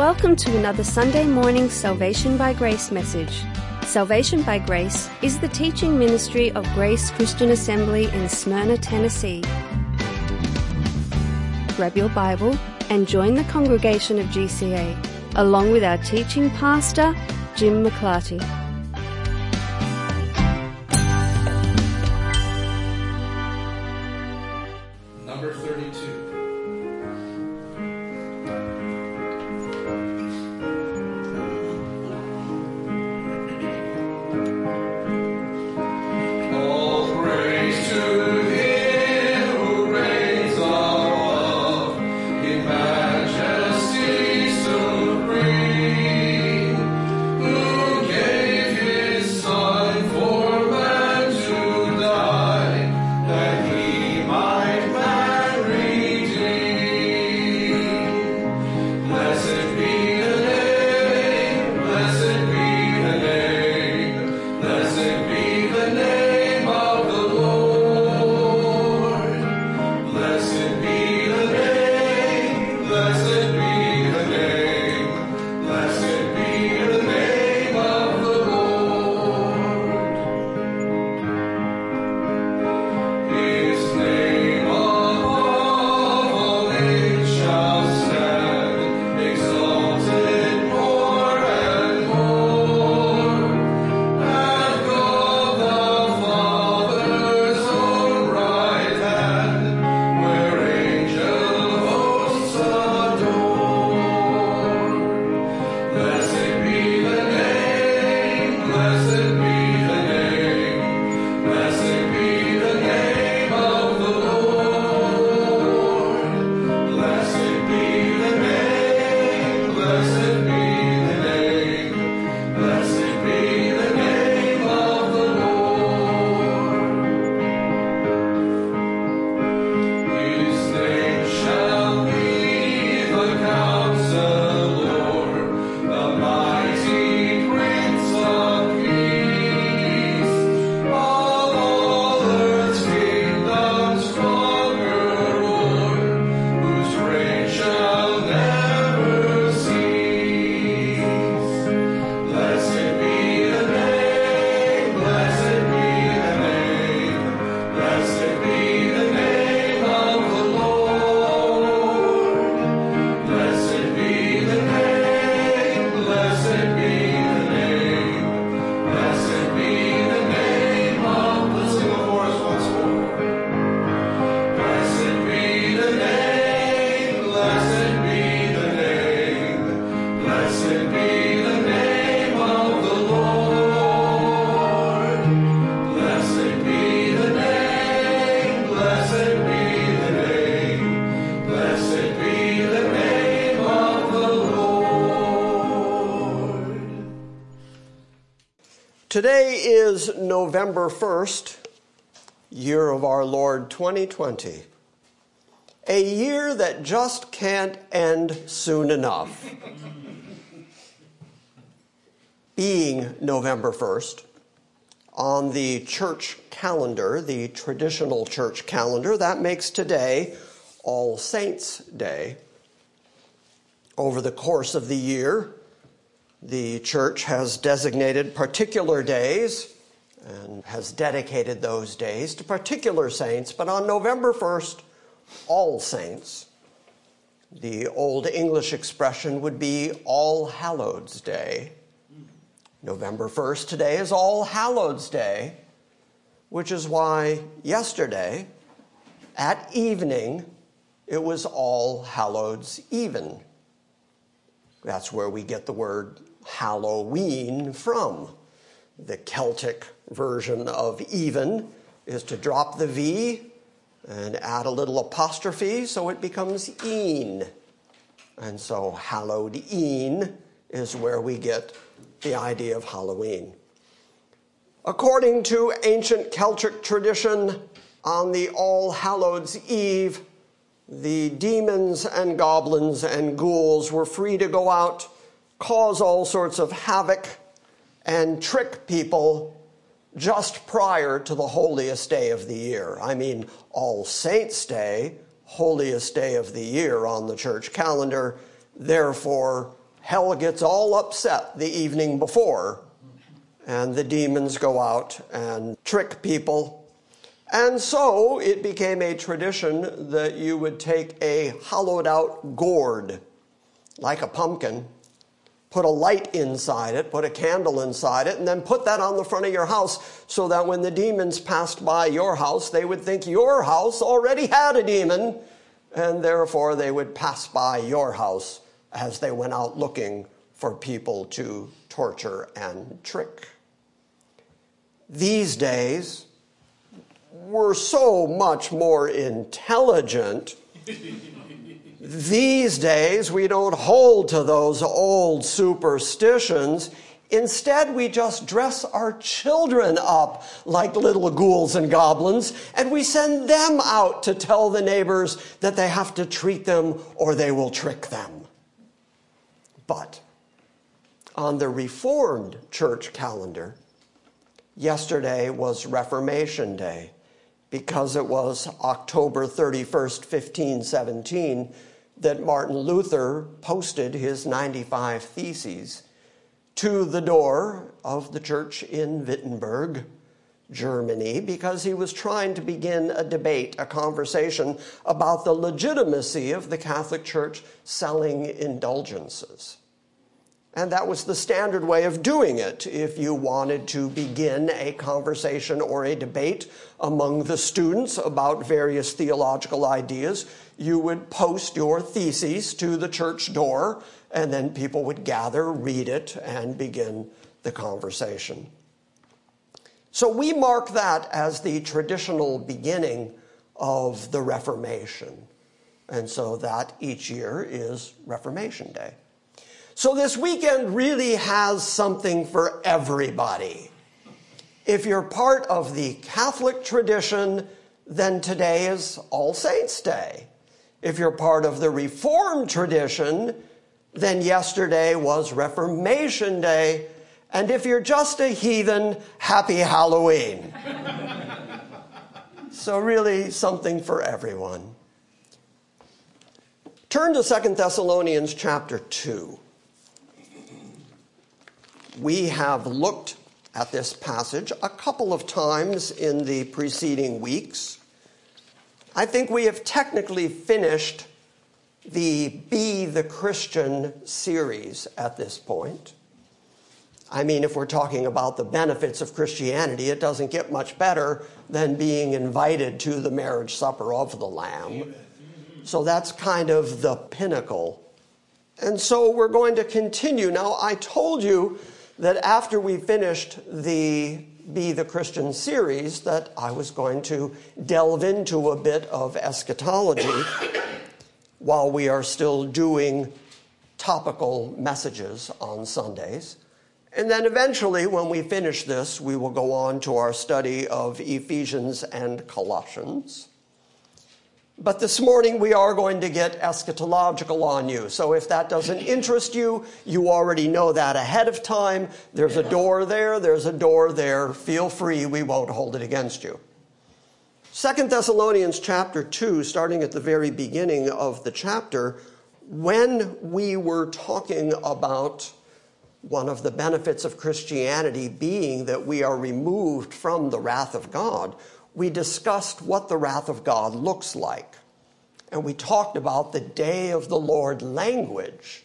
Welcome to another Sunday morning Salvation by Grace message. Salvation by Grace is the teaching ministry of Grace Christian Assembly in Smyrna, Tennessee. Grab your Bible and join the congregation of GCA, along with our teaching pastor, Jim McClarty. Today is November 1st, year of our Lord 2020, a year that just can't end soon enough. Being November 1st, on the church calendar, the traditional church calendar, that makes today All Saints' Day. Over the course of the year, the church has designated particular days and has dedicated those days to particular saints, but on November 1st, All Saints. The old English expression would be All Hallows' Day. November 1st today is All Hallows' Day, which is why yesterday at evening it was All Hallows' Even. That's where we get the word Halloween from. The Celtic version of even is to drop the V and add a little apostrophe so it becomes een. And so Halloween is where we get the idea of Halloween. According to ancient Celtic tradition, on the All Hallows' Eve, the demons and goblins and ghouls were free to go out, cause all sorts of havoc, and trick people just prior to the holiest day of the year. I mean, All Saints' Day, holiest day of the year on the church calendar, therefore hell gets all upset the evening before, and the demons go out and trick people. And so it became a tradition that you would take a hollowed-out gourd, like a pumpkin, put a light inside it, put a candle inside it, and then put that on the front of your house so that when the demons passed by your house, they would think your house already had a demon, and therefore they would pass by your house as they went out looking for people to torture and trick. These days, we're so much more intelligent. These days, we don't hold to those old superstitions. Instead, we just dress our children up like little ghouls and goblins, and we send them out to tell the neighbors that they have to treat them or they will trick them. But on the Reformed church calendar, yesterday was Reformation Day. Because it was October 31st, 1517, that Martin Luther posted his 95 Theses to the door of the church in Wittenberg, Germany, because he was trying to begin a debate, a conversation about the legitimacy of the Catholic Church selling indulgences. And that was the standard way of doing it if you wanted to begin a conversation or a debate among the students about various theological ideas. You would post your theses to the church door, and then people would gather, read it, and begin the conversation. So we mark that as the traditional beginning of the Reformation. And so that each year is Reformation Day. So this weekend really has something for everybody. If you're part of the Catholic tradition, then today is All Saints' Day. If you're part of the Reformed tradition, then yesterday was Reformation Day. And if you're just a heathen, happy Halloween. So really something for everyone. Turn to 2 Thessalonians chapter 2. We have looked at this passage a couple of times in the preceding weeks. I think we have technically finished the Be the Christian series at this point. I mean, if we're talking about the benefits of Christianity, it doesn't get much better than being invited to the marriage supper of the Lamb. So that's kind of the pinnacle. And so we're going to continue. Now, I told you that after we finished the Be the Christian series that I was going to delve into a bit of eschatology while we are still doing topical messages on Sundays. And then eventually, when we finish this, we will go on to our study of Ephesians and Colossians. But this morning, we are going to get eschatological on you. So if that doesn't interest you, you already know that ahead of time. There's a door there. There's a door there. Feel free. We won't hold it against you. 2 Thessalonians chapter 2, starting at the very beginning of the chapter, when we were talking about one of the benefits of Christianity being that we are removed from the wrath of God, we discussed what the wrath of God looks like. And we talked about the day of the Lord language.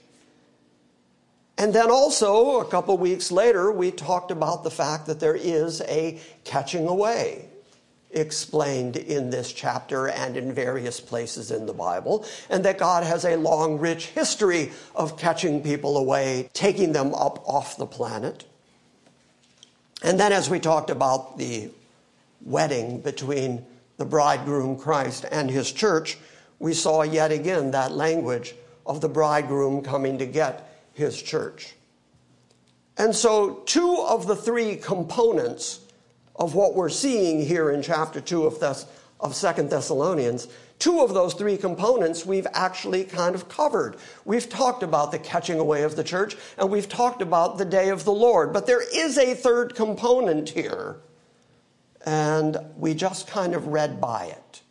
And then also, a couple weeks later, we talked about the fact that there is a catching away explained in this chapter and in various places in the Bible, and that God has a long, rich history of catching people away, taking them up off the planet. And then as we talked about the wedding between the bridegroom Christ and his church, we saw yet again that language of the bridegroom coming to get his church. And so two of the three components of what we're seeing here in chapter 2 of 2 Thessalonians, two of those three components we've actually kind of covered. We've talked about the catching away of the church, and we've talked about the day of the Lord. But there is a third component here, and we just kind of read by it.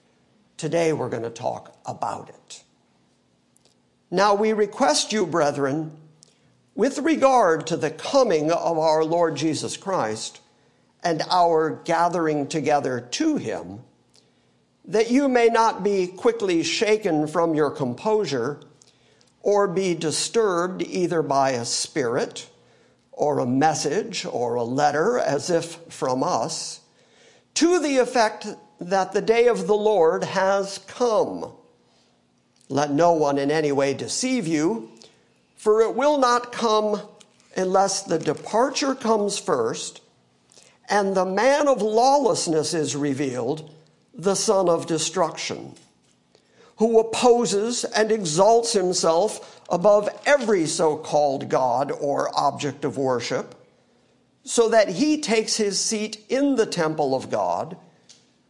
Today we're going to talk about it. Now we request you, brethren, with regard to the coming of our Lord Jesus Christ and our gathering together to him, that you may not be quickly shaken from your composure or be disturbed either by a spirit or a message or a letter as if from us, to the effect that the day of the Lord has come. Let no one in any way deceive you, for it will not come unless the departure comes first, and the man of lawlessness is revealed, the son of destruction, who opposes and exalts himself above every so-called God or object of worship, so that he takes his seat in the temple of God,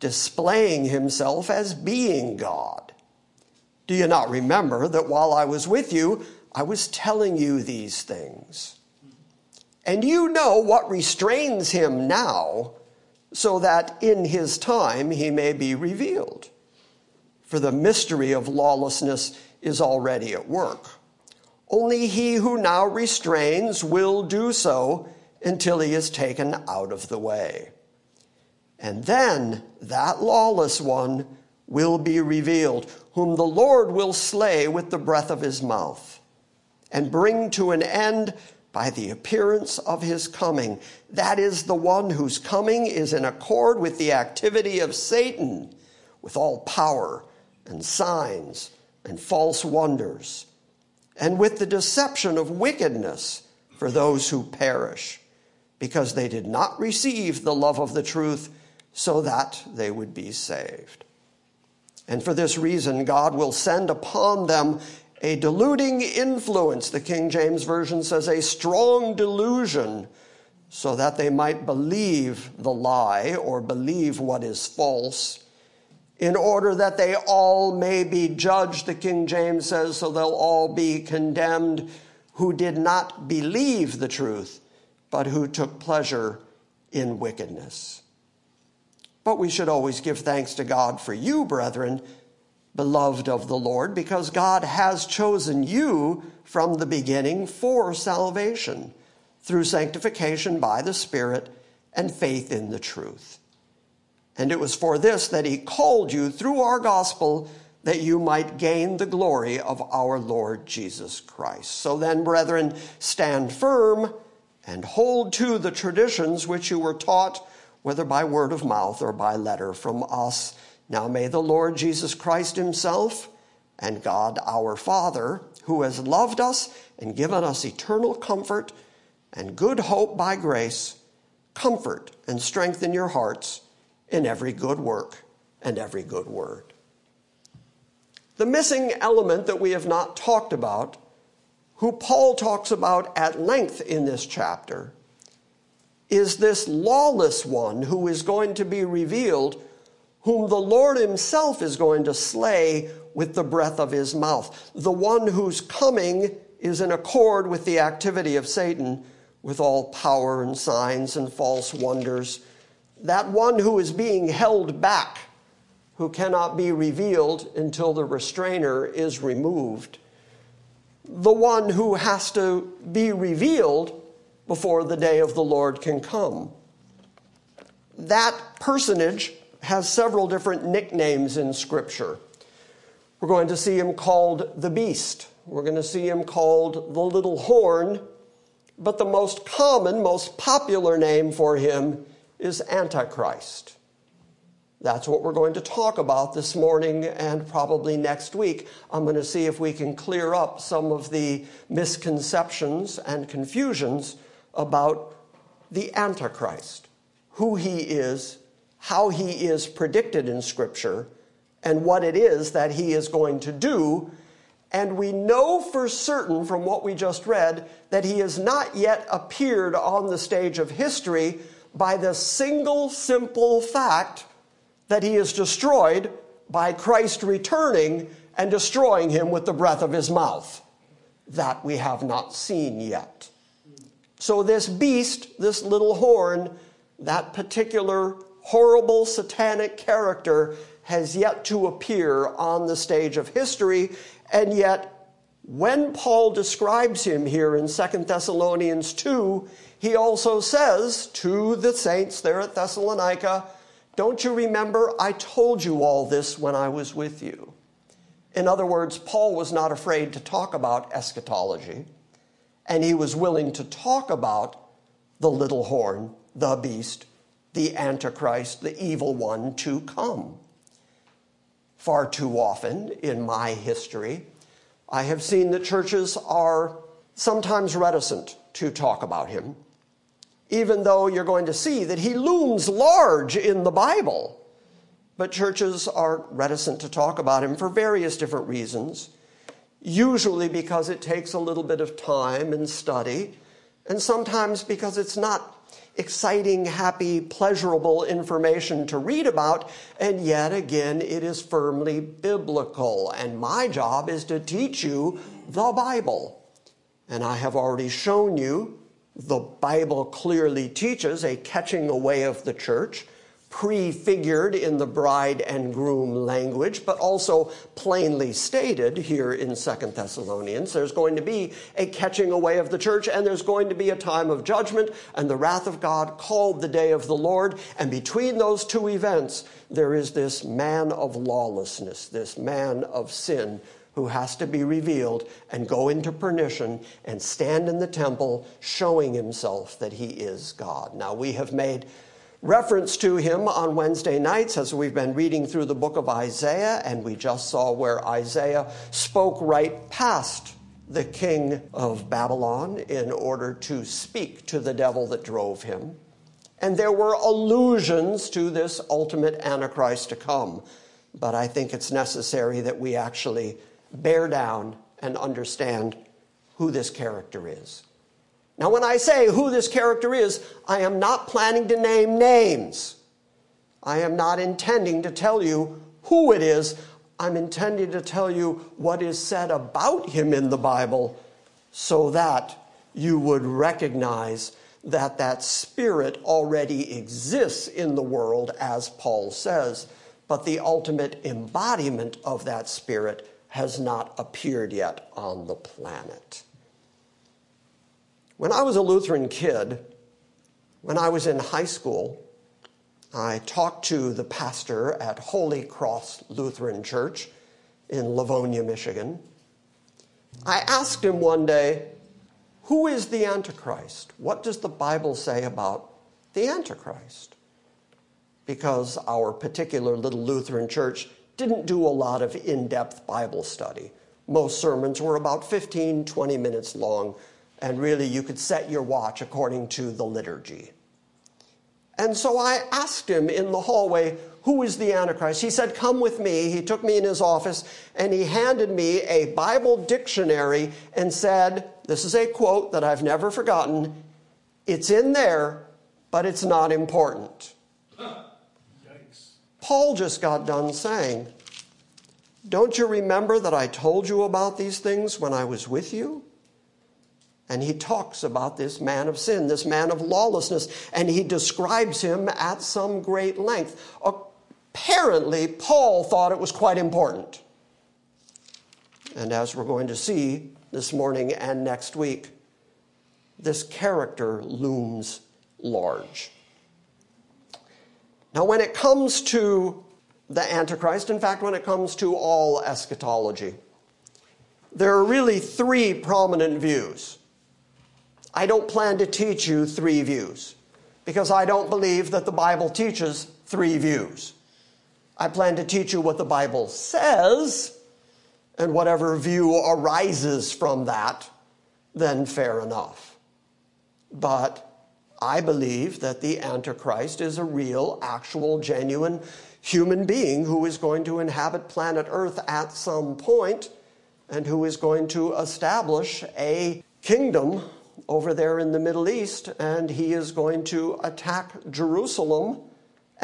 displaying himself as being God. Do you not remember that while I was with you, I was telling you these things? And you know what restrains him now, so that in his time he may be revealed. For the mystery of lawlessness is already at work. Only he who now restrains will do so until he is taken out of the way. And then that lawless one will be revealed, whom the Lord will slay with the breath of his mouth, and bring to an end by the appearance of his coming. That is the one whose coming is in accord with the activity of Satan, with all power and signs and false wonders, and with the deception of wickedness for those who perish, because they did not receive the love of the truth, so that they would be saved. And for this reason, God will send upon them a deluding influence. The King James Version says a strong delusion, so that they might believe the lie or believe what is false, in order that they all may be judged, the King James says, so they'll all be condemned who did not believe the truth, but who took pleasure in wickedness. But we should always give thanks to God for you, brethren, beloved of the Lord, because God has chosen you from the beginning for salvation, through sanctification by the Spirit and faith in the truth. And it was for this that he called you through our gospel, that you might gain the glory of our Lord Jesus Christ. So then, brethren, stand firm and hold to the traditions which you were taught, whether by word of mouth or by letter from us. Now may the Lord Jesus Christ himself and God our Father, who has loved us and given us eternal comfort and good hope by grace, comfort and strengthen your hearts in every good work and every good word. The missing element that we have not talked about, who Paul talks about at length in this chapter, is this lawless one who is going to be revealed, whom the Lord himself is going to slay with the breath of his mouth, the one whose coming is in accord with the activity of Satan, with all power and signs and false wonders, that one who is being held back, who cannot be revealed until the restrainer is removed, the one who has to be revealed before the day of the Lord can come. That personage has several different nicknames in Scripture. We're going to see him called the beast. We're going to see him called the little horn. But the most common, most popular name for him is Antichrist. That's what we're going to talk about this morning and probably next week. I'm going to see if we can clear up some of the misconceptions and confusions about the Antichrist, who he is, how he is predicted in Scripture, and what it is that he is going to do. And we know for certain from what we just read that he has not yet appeared on the stage of history by the single simple fact that he is destroyed by Christ returning and destroying him with the breath of his mouth. That we have not seen yet. So this beast, this little horn, that particular horrible satanic character has yet to appear on the stage of history, and yet When Paul describes him here in 2 Thessalonians 2, he also says to the saints there at Thessalonica, "Don't you remember I told you all this when I was with you?" In other words, Paul was not afraid to talk about eschatology, and he was willing to talk about the little horn, the beast, the Antichrist, the evil one to come. Far too often in my history, I have seen that churches are sometimes reticent to talk about him, even though you're going to see that he looms large in the Bible. But churches are reticent to talk about him for various different reasons, usually because it takes a little bit of time and study, and sometimes because it's not exciting, happy, pleasurable information to read about, and yet again, it is firmly biblical, and my job is to teach you the Bible. And I have already shown you the Bible clearly teaches a catching away of the church, prefigured in the bride and groom language, but also plainly stated here in 2 Thessalonians. There's going to be a catching away of the church, and there's going to be a time of judgment and the wrath of God called the day of the Lord. And between those two events, there is this man of lawlessness, this man of sin, who has to be revealed and go into perdition and stand in the temple showing himself that he is God. Now, we have made reference to him on Wednesday nights as we've been reading through the book of Isaiah, and we just saw where Isaiah spoke right past the king of Babylon in order to speak to the devil that drove him. And there were allusions to this ultimate Antichrist to come. But I think it's necessary that we actually bear down and understand who this character is. Now, when I say who this character is, I am not planning to name names. I am not intending to tell you who it is. I'm intending to tell you what is said about him in the Bible so that you would recognize that that spirit already exists in the world, as Paul says, but the ultimate embodiment of that spirit has not appeared yet on the planet. When I was a Lutheran kid, when I was in high school, I talked to the pastor at Holy Cross Lutheran Church in Livonia, Michigan. I asked him one day, who is the Antichrist? What does the Bible say about the Antichrist? Because our particular little Lutheran church didn't do a lot of in-depth Bible study. Most sermons were about 15, 20 minutes long, and really, you could set your watch according to the liturgy. And so I asked him in the hallway, who is the Antichrist? He said, come with me. He took me in his office, and he handed me a Bible dictionary and said, this is a quote that I've never forgotten, it's in there, but it's not important. Yikes. Paul just got done saying, don't you remember that I told you about these things when I was with you? And he talks about this man of sin, this man of lawlessness, and he describes him at some great length. Apparently, Paul thought it was quite important. And as we're going to see this morning and next week, this character looms large. Now, when it comes to the Antichrist, in fact, when it comes to all eschatology, there are really three prominent views. I don't plan to teach you three views because I don't believe that the Bible teaches three views. I plan to teach you what the Bible says, and whatever view arises from that, then fair enough. But I believe that the Antichrist is a real, actual, genuine human being who is going to inhabit planet Earth at some point and who is going to establish a kingdom over there in the Middle East, and he is going to attack Jerusalem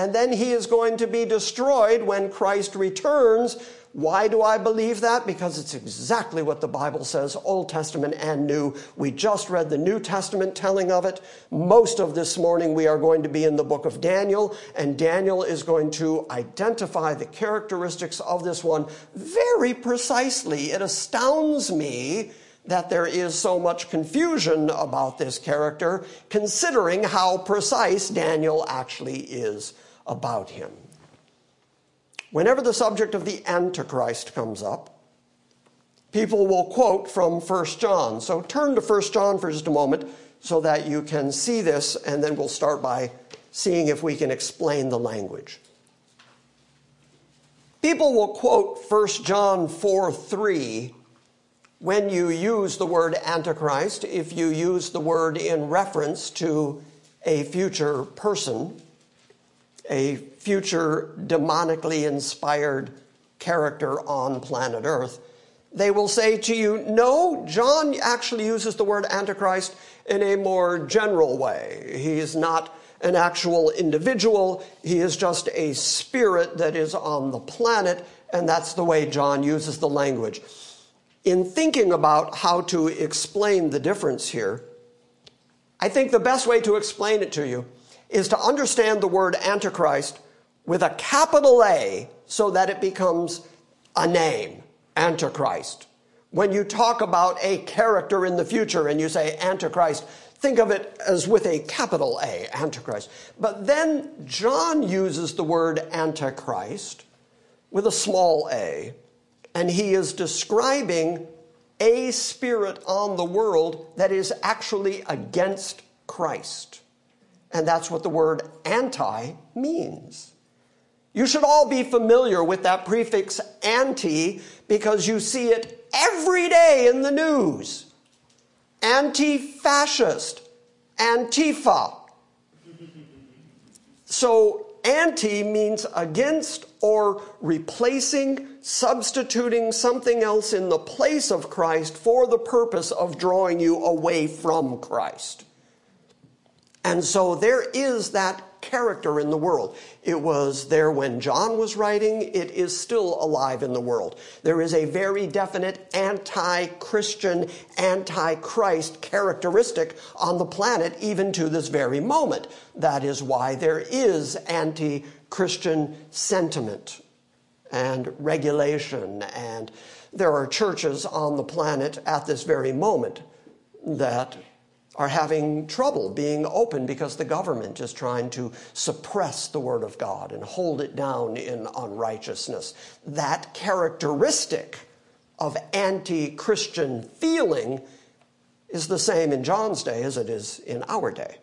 and then he is going to be destroyed when Christ returns. Why do I believe that? Because it's exactly what the Bible says, Old Testament and New. We just read the New Testament telling of it. Most of this morning we are going to be in the book of Daniel, and Daniel is going to identify the characteristics of this one very precisely. It astounds me that there is so much confusion about this character, considering how precise Daniel actually is about him. Whenever the subject of the Antichrist comes up, people will quote from 1 John. So turn to 1 John for just a moment so that you can see this, and then we'll start by seeing if we can explain the language. People will quote 1 John 4:3 when you use the word Antichrist, if you use the word in reference to a future person, a future demonically inspired character on planet Earth, they will say to you, no, John actually uses the word Antichrist in a more general way. He is not an actual individual. He is just a spirit that is on the planet, and that's the way John uses the language. In thinking about how to explain the difference here, I think the best way to explain it to you is to understand the word Antichrist with a capital A so that it becomes a name, Antichrist. When you talk about a character in the future and you say Antichrist, think of it as with a capital A, Antichrist. But then John uses the word Antichrist with a small a, and he is describing a spirit on the world that is actually against Christ. And that's what the word anti means. You should all be familiar with that prefix anti because you see it every day in the news. Anti-fascist, Antifa. So anti means against or replacing, substituting something else in the place of Christ for the purpose of drawing you away from Christ. And so there is that character in the world. It was there when John was writing. It is still alive in the world. There is a very definite anti-Christian, anti-Christ characteristic on the planet even to this very moment. That is why there is anti-Christian sentiment and regulation. And there are churches on the planet at this very moment that are having trouble being open because the government is trying to suppress the Word of God and hold it down in unrighteousness. That characteristic of anti-Christian feeling is the same in John's day as it is in our day.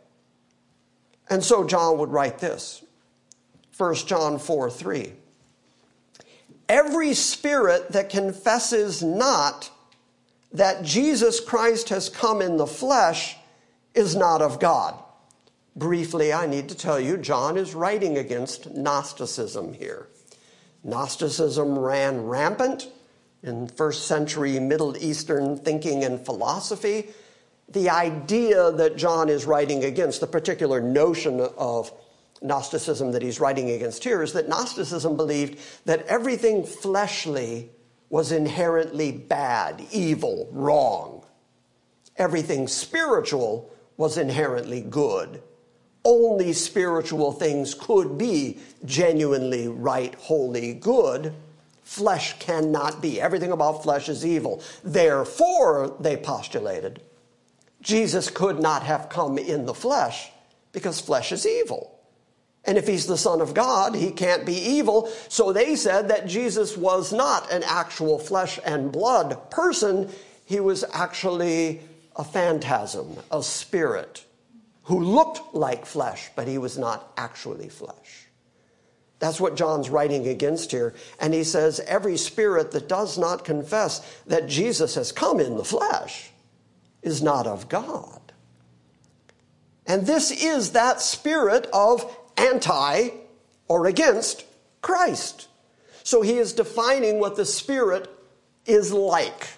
And so John would write this, 1 John 4:3. Every spirit that confesses not that Jesus Christ has come in the flesh is not of God. Briefly, I need to tell you, John is writing against Gnosticism here. Gnosticism ran rampant in first century Middle Eastern thinking and philosophy. The idea that John is writing against, the particular notion of Gnosticism that he's writing against here, is that Gnosticism believed that everything fleshly was inherently bad, evil, wrong. Everything spiritual was inherently good. Only spiritual things could be genuinely right, holy, good. Flesh cannot be. Everything about flesh is evil. Therefore, they postulated, Jesus could not have come in the flesh because flesh is evil. And if he's the Son of God, he can't be evil. So they said that Jesus was not an actual flesh and blood person. He was actually a phantasm, a spirit, who looked like flesh, but he was not actually flesh. That's what John's writing against here. And he says, every spirit that does not confess that Jesus has come in the flesh is not of God. And this is that spirit of anti or against Christ. So he is defining what the spirit is like.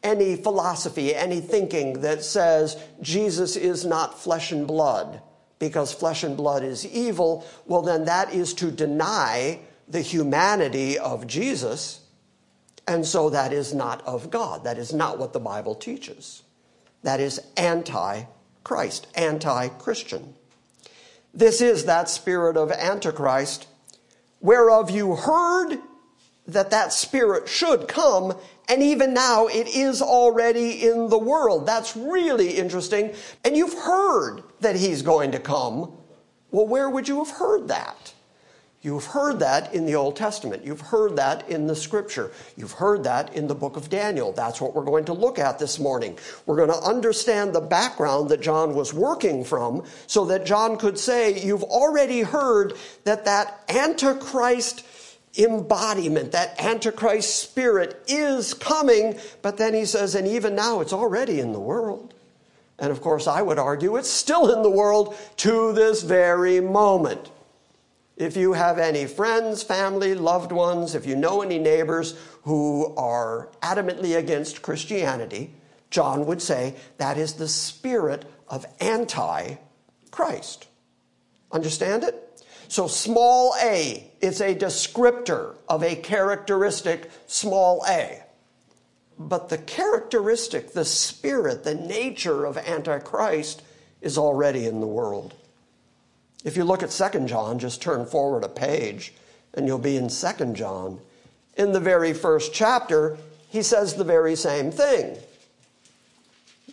Any philosophy, any thinking that says Jesus is not flesh and blood, because flesh and blood is evil, well, then that is to deny the humanity of Jesus, and so that is not of God. That is not what the Bible teaches. That is anti-Christ, anti-Christian. This is that spirit of Antichrist, whereof you heard that that spirit should come, and even now it is already in the world. That's really interesting. And you've heard that he's going to come. Well, where would you have heard that? You've heard that in the Old Testament. You've heard that in the Scripture. You've heard that in the book of Daniel. That's what we're going to look at this morning. We're going to understand the background that John was working from so that John could say, you've already heard that that Antichrist embodiment, that Antichrist spirit is coming, but then he says, and even now it's already in the world. And of course, I would argue it's still in the world to this very moment. If you have any friends, family, loved ones, if you know any neighbors who are adamantly against Christianity, John would say that is the spirit of anti-Christ. Understand it? So small a, it's a descriptor of a characteristic, small a. But the characteristic, the spirit, the nature of Antichrist is already in the world. If you look at 2 John, just turn forward a page, and you'll be in 2 John. In the very first chapter, he says the very same thing.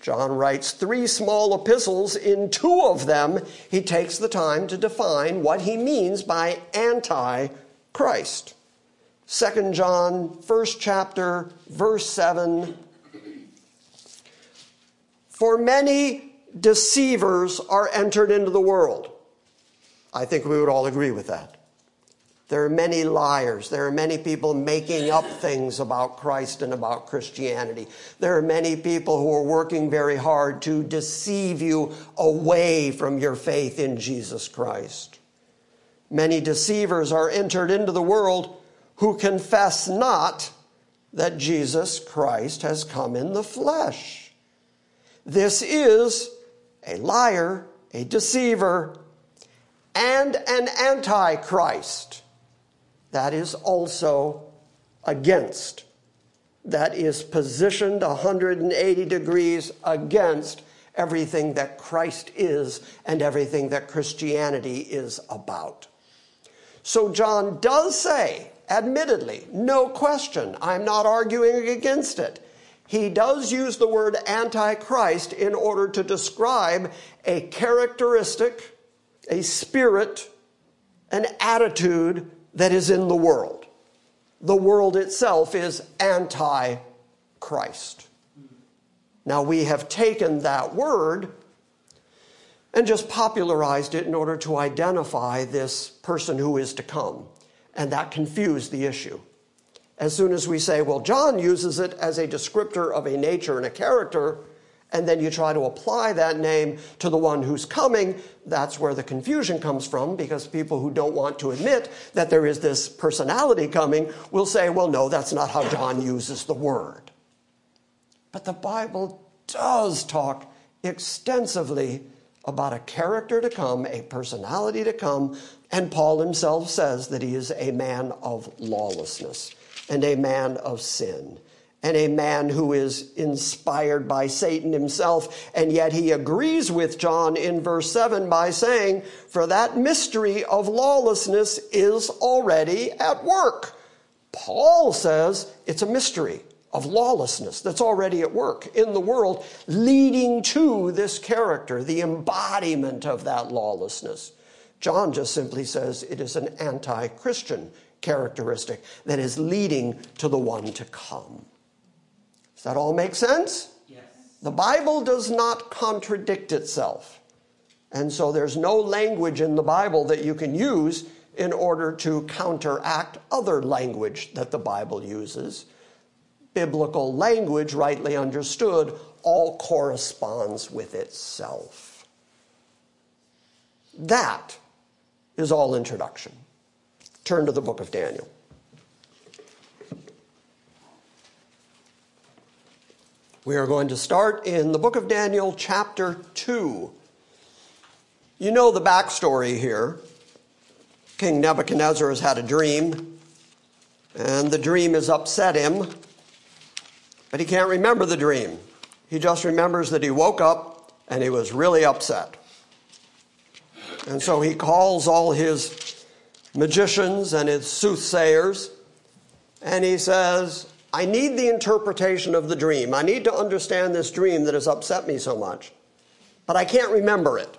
John writes 3 small epistles. In 2 of them, he takes the time to define what he means by anti-Christ. 2 John, 1st chapter, verse 7. For many deceivers are entered into the world. I think we would all agree with that. There are many liars. There are many people making up things about Christ and about Christianity. There are many people who are working very hard to deceive you away from your faith in Jesus Christ. Many deceivers are entered into the world who confess not that Jesus Christ has come in the flesh. This is a liar, a deceiver, and an antichrist. That is also against. That is positioned 180 degrees against everything that Christ is and everything that Christianity is about. So John does say, admittedly, no question, I'm not arguing against it. He does use the word antichrist in order to describe a characteristic, a spirit, an attitude that is in the world. The world itself is anti-Christ. Now, we have taken that word and just popularized it in order to identify this person who is to come, and that confused the issue. As soon as we say, well, John uses it as a descriptor of a nature and a character, and then you try to apply that name to the one who's coming, that's where the confusion comes from, because people who don't want to admit that there is this personality coming will say, well, no, that's not how John uses the word. But the Bible does talk extensively about a character to come, a personality to come, and Paul himself says that he is a man of lawlessness and a man of sin, and a man who is inspired by Satan himself, and yet he agrees with John in verse 7 by saying, for that mystery of lawlessness is already at work. Paul says it's a mystery of lawlessness that's already at work in the world, leading to this character, the embodiment of that lawlessness. John just simply says it is an anti-Christian characteristic that is leading to the one to come. Does that all make sense? Yes. The Bible does not contradict itself. And so there's no language in the Bible that you can use in order to counteract other language that the Bible uses. Biblical language, rightly understood, all corresponds with itself. That is all introduction. Turn to the book of Daniel. We are going to start in the book of Daniel, chapter 2. You know the backstory here. King Nebuchadnezzar has had a dream, and the dream has upset him, but he can't remember the dream. He just remembers that he woke up and he was really upset. And so he calls all his magicians and his soothsayers, and he says, I need the interpretation of the dream. I need to understand this dream that has upset me so much, but I can't remember it.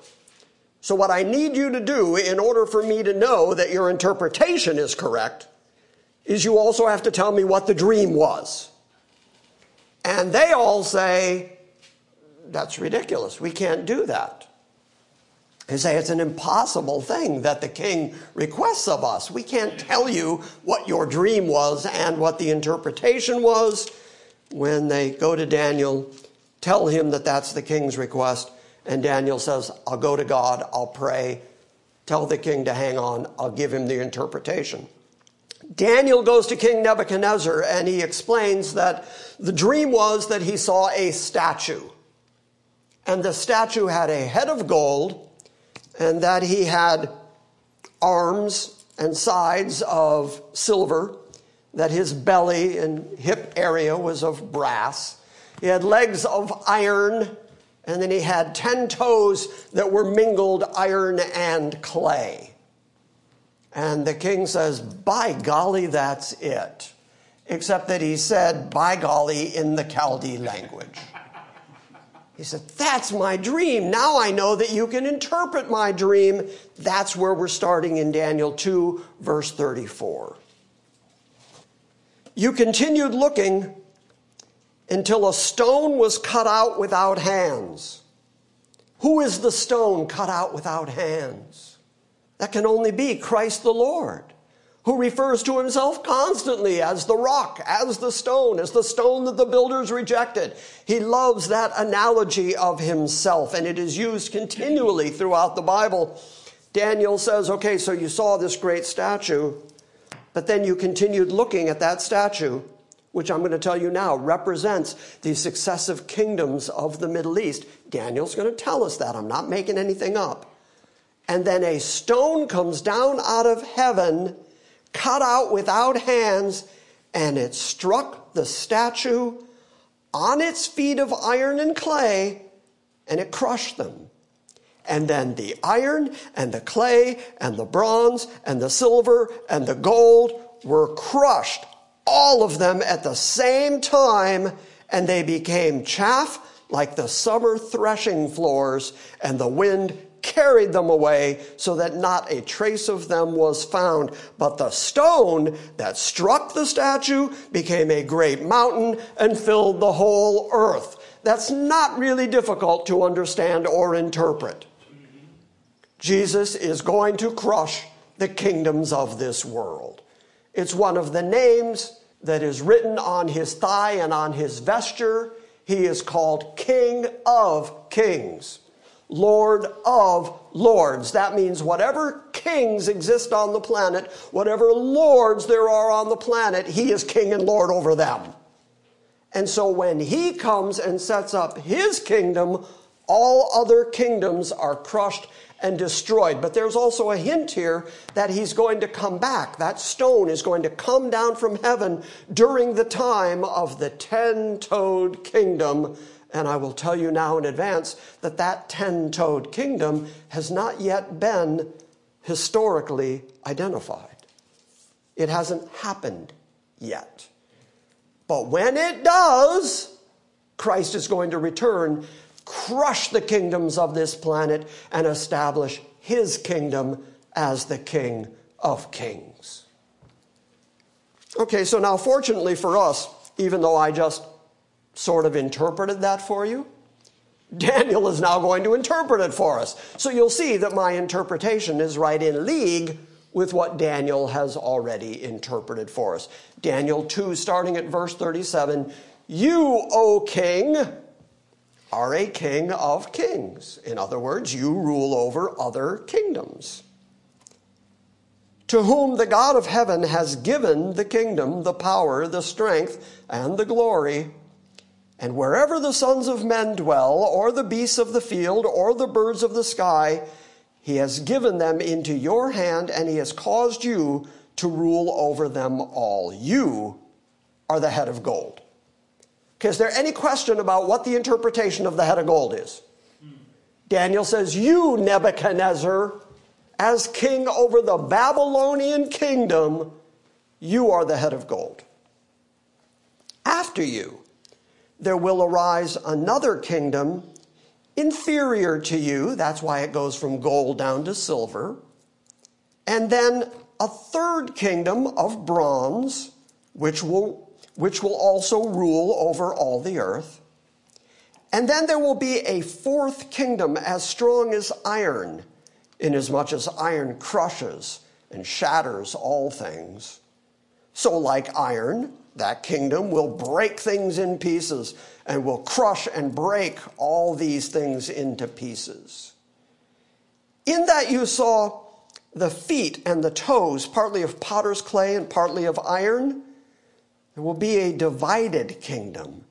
So what I need you to do in order for me to know that your interpretation is correct is you also have to tell me what the dream was. And they all say, that's ridiculous. We can't do that. They say it's an impossible thing that the king requests of us. We can't tell you what your dream was and what the interpretation was. When they go to Daniel, tell him that that's the king's request. And Daniel says, I'll go to God, I'll pray, tell the king to hang on, I'll give him the interpretation. Daniel goes to King Nebuchadnezzar and he explains that the dream was that he saw a statue. And the statue had a head of gold and that he had arms and sides of silver, that his belly and hip area was of brass. He had legs of iron, and then he had 10 toes that were mingled iron and clay. And the king says, by golly, that's it. Except that he said, by golly, in the Chaldee language. He said, that's my dream. Now I know that you can interpret my dream. That's where we're starting in Daniel 2, verse 34. You continued looking until a stone was cut out without hands. Who is the stone cut out without hands? That can only be Christ the Lord, who refers to himself constantly as the rock, as the stone that the builders rejected. He loves that analogy of himself, and it is used continually throughout the Bible. Daniel says, okay, so you saw this great statue, but then you continued looking at that statue, which I'm going to tell you now represents the successive kingdoms of the Middle East. Daniel's going to tell us that. I'm not making anything up. And then a stone comes down out of heaven, cut out without hands, and it struck the statue on its feet of iron and clay, and it crushed them. And then the iron and the clay and the bronze and the silver and the gold were crushed, all of them at the same time, and they became chaff like the summer threshing floors, and the wind carried them away so that not a trace of them was found. But the stone that struck the statue became a great mountain and filled the whole earth. That's not really difficult to understand or interpret. Jesus is going to crush the kingdoms of this world. It's one of the names that is written on his thigh and on his vesture. He is called King of Kings, Lord of Lords. That means whatever kings exist on the planet, whatever lords there are on the planet, he is king and lord over them. And so when he comes and sets up his kingdom, all other kingdoms are crushed and destroyed. But there's also a hint here that he's going to come back. That stone is going to come down from heaven during the time of the 10-toed kingdom. And I will tell you now in advance that that 10-toed kingdom has not yet been historically identified. It hasn't happened yet. But when it does, Christ is going to return, crush the kingdoms of this planet, and establish his kingdom as the King of Kings. Okay, so now fortunately for us, even though I just sort of interpreted that for you, Daniel is now going to interpret it for us. So you'll see that my interpretation is right in league with what Daniel has already interpreted for us. Daniel 2, starting at verse 37, you, O king, are a king of kings. In other words, you rule over other kingdoms. To whom the God of heaven has given the kingdom, the power, the strength, and the glory. And wherever the sons of men dwell, or the beasts of the field, or the birds of the sky, He has given them into your hand, and he has caused you to rule over them all. You are the head of gold. Okay, is there any question about what the interpretation of the head of gold is? Daniel says, you, Nebuchadnezzar, as king over the Babylonian kingdom, you are the head of gold. After you, there will arise another kingdom inferior to you. That's why it goes from gold down to silver. And then a third kingdom of bronze, which will also rule over all the earth. And then there will be a fourth kingdom as strong as iron, inasmuch as iron crushes and shatters all things. So like iron, that kingdom will break things in pieces and will crush and break all these things into pieces. In that you saw the feet and the toes, partly of potter's clay and partly of iron. There will be a divided kingdom,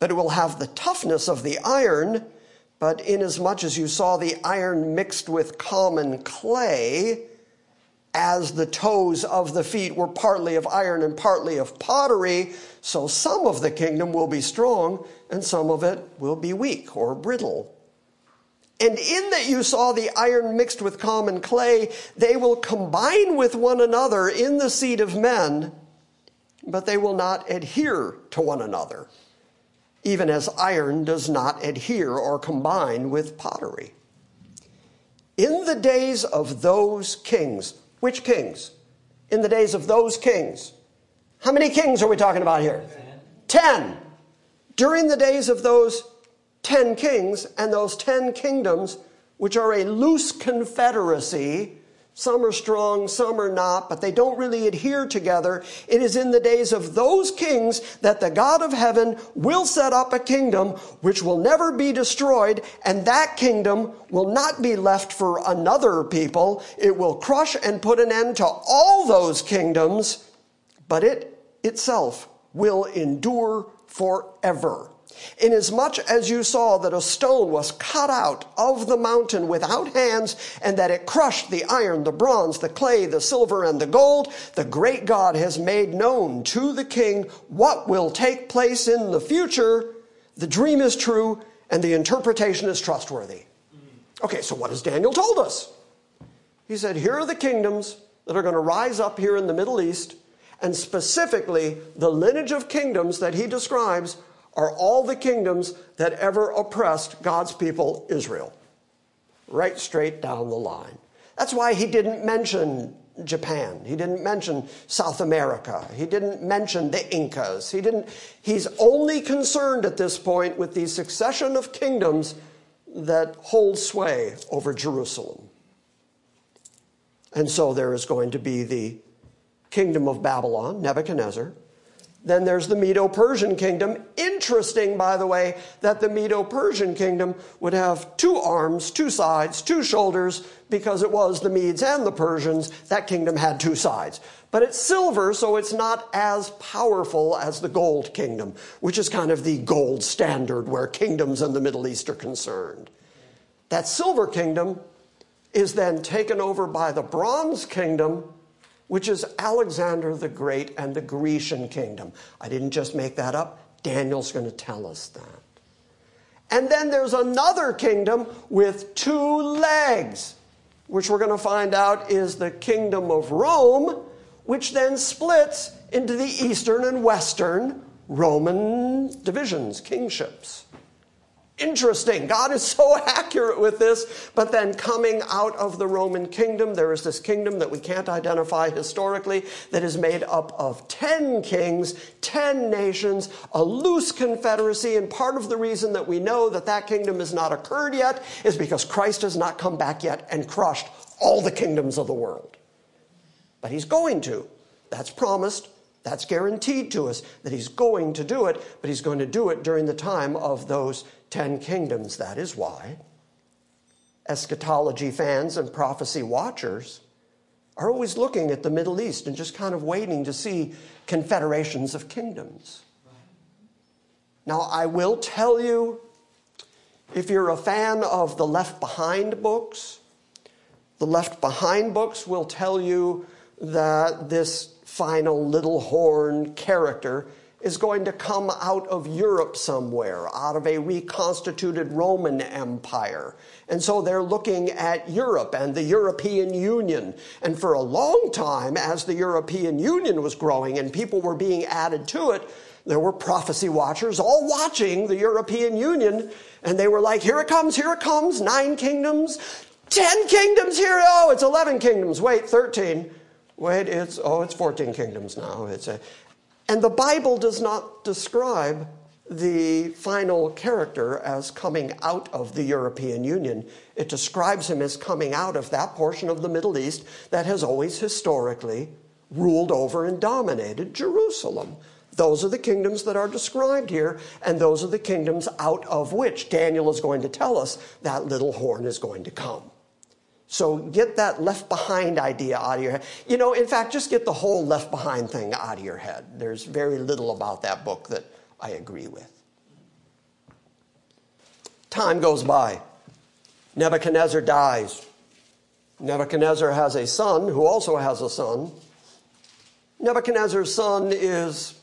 but it will have the toughness of the iron, but inasmuch as you saw the iron mixed with common clay, as the toes of the feet were partly of iron and partly of pottery, so some of the kingdom will be strong and some of it will be weak or brittle. And in that you saw the iron mixed with common clay, they will combine with one another in the seed of men, but they will not adhere to one another, even as iron does not adhere or combine with pottery. In the days of those kings, which kings? In the days of those kings. How many kings are we talking about here? 10. During the days of those 10 kings and those 10 kingdoms, which are a loose confederacy, some are strong, some are not, but they don't really adhere together. It is in the days of those kings that the God of heaven will set up a kingdom which will never be destroyed, and that kingdom will not be left for another people. It will crush and put an end to all those kingdoms, but it itself will endure forever. Inasmuch as you saw that a stone was cut out of the mountain without hands, and that it crushed the iron, the bronze, the clay, the silver, and the gold, the great God has made known to the king what will take place in the future. The dream is true, and the interpretation is trustworthy. Okay, so what has Daniel told us? He said, here are the kingdoms that are going to rise up here in the Middle East, and specifically the lineage of kingdoms that he describes are all the kingdoms that ever oppressed God's people, Israel. Right straight down the line. That's why he didn't mention Japan. He didn't mention South America. He didn't mention the Incas. He's only concerned at this point with the succession of kingdoms that hold sway over Jerusalem. And so there is going to be the kingdom of Babylon, Nebuchadnezzar. Then there's the Medo-Persian kingdom. Interesting, by the way, that the Medo-Persian kingdom would have two arms, two sides, two shoulders, because it was the Medes and the Persians. That kingdom had two sides. But it's silver, so it's not as powerful as the gold kingdom, which is kind of the gold standard where kingdoms in the Middle East are concerned. That silver kingdom is then taken over by the bronze kingdom, which is Alexander the Great and the Grecian kingdom. I didn't just make that up. Daniel's going to tell us that. And then there's another kingdom with two legs, which we're going to find out is the kingdom of Rome, which then splits into the Eastern and Western Roman divisions, kingships. Interesting. God is so accurate with this. But then coming out of the Roman kingdom, there is this kingdom that we can't identify historically that is made up of 10 kings, 10 nations, a loose confederacy. And part of the reason that we know that that kingdom has not occurred yet is because Christ has not come back yet and crushed all the kingdoms of the world. But he's going to. That's promised. That's guaranteed to us that he's going to do it. But he's going to do it during the time of those 10 kingdoms. That is why eschatology fans and prophecy watchers are always looking at the Middle East and just kind of waiting to see confederations of kingdoms. Now, I will tell you, if you're a fan of the Left Behind books, The Left Behind books will tell you that this final little horn character is going to come out of Europe somewhere, out of a reconstituted Roman Empire. And so they're looking at Europe and the European Union. And for a long time, as the European Union was growing and people were being added to it, there were prophecy watchers all watching the European Union, and they were like, here it comes, 9 kingdoms, 10 kingdoms, here, oh, it's 11 kingdoms, wait, 13, wait, it's, oh, it's 14 kingdoms now, it's a... And the Bible does not describe the final character as coming out of the European Union. It describes him as coming out of that portion of the Middle East that has always historically ruled over and dominated Jerusalem. Those are the kingdoms that are described here, and those are the kingdoms out of which Daniel is going to tell us that little horn is going to come. So get that Left Behind idea out of your head. You know, in fact, just get the whole Left Behind thing out of your head. There's very little about that book that I agree with. Time goes by. Nebuchadnezzar dies. Nebuchadnezzar has a son who also has a son. Nebuchadnezzar's son is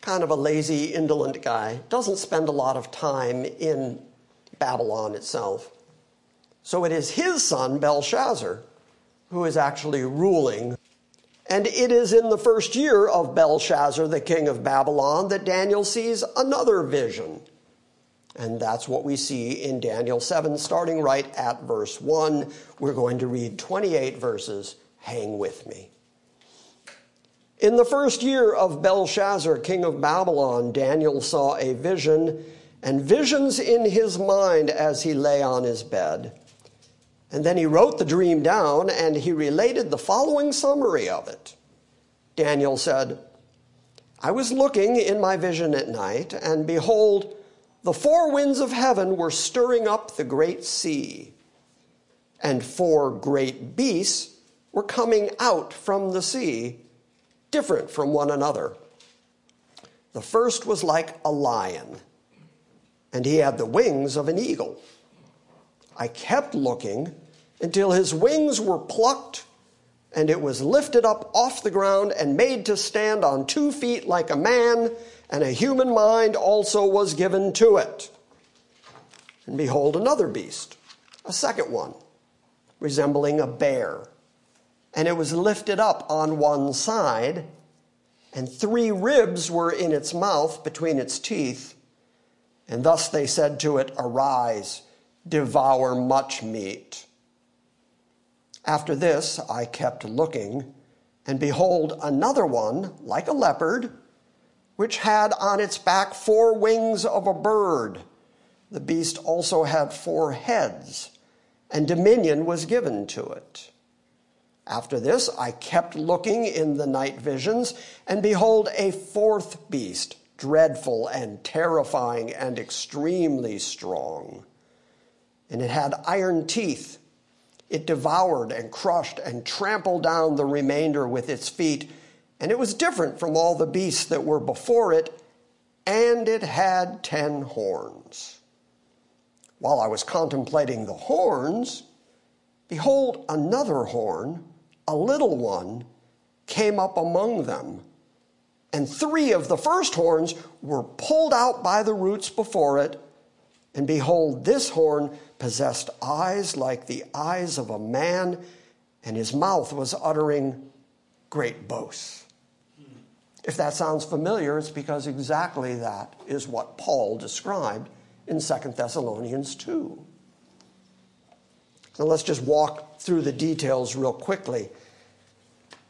kind of a lazy, indolent guy. Doesn't spend a lot of time in Babylon itself. So it is his son, Belshazzar, who is actually ruling. And it is in the first year of Belshazzar, the king of Babylon, that Daniel sees another vision. And that's what we see in Daniel 7, starting right at verse 1. We're going to read 28 verses. Hang with me. In the first year of Belshazzar, king of Babylon, Daniel saw a vision, and visions in his mind as he lay on his bed. And then he wrote the dream down, and he related the following summary of it. Daniel said, I was looking in my vision at night, and behold, the four winds of heaven were stirring up the great sea, and 4 great beasts were coming out from the sea, different from one another. The first was like a lion, and he had the wings of an eagle. I kept looking until his wings were plucked, and it was lifted up off the ground and made to stand on 2 feet like a man, and a human mind also was given to it. And behold, another beast, a second one, resembling a bear. And it was lifted up on one side, and 3 ribs were in its mouth between its teeth. And thus they said to it, Arise, devour much meat. After this I kept looking, and behold, another one, like a leopard, which had on its back 4 wings of a bird. The beast also had 4 heads, and dominion was given to it. After this I kept looking in the night visions, and behold, a 4th beast, dreadful and terrifying and extremely strong. And it had iron teeth. It devoured and crushed and trampled down the remainder with its feet. And it was different from all the beasts that were before it. And it had 10 horns. While I was contemplating the horns, behold, another horn, a little one, came up among them. And 3 of the first horns were pulled out by the roots before it. And behold, this horn possessed eyes like the eyes of a man, and his mouth was uttering great boasts. If that sounds familiar, it's because exactly that is what Paul described in 2 Thessalonians 2. So let's just walk through the details real quickly.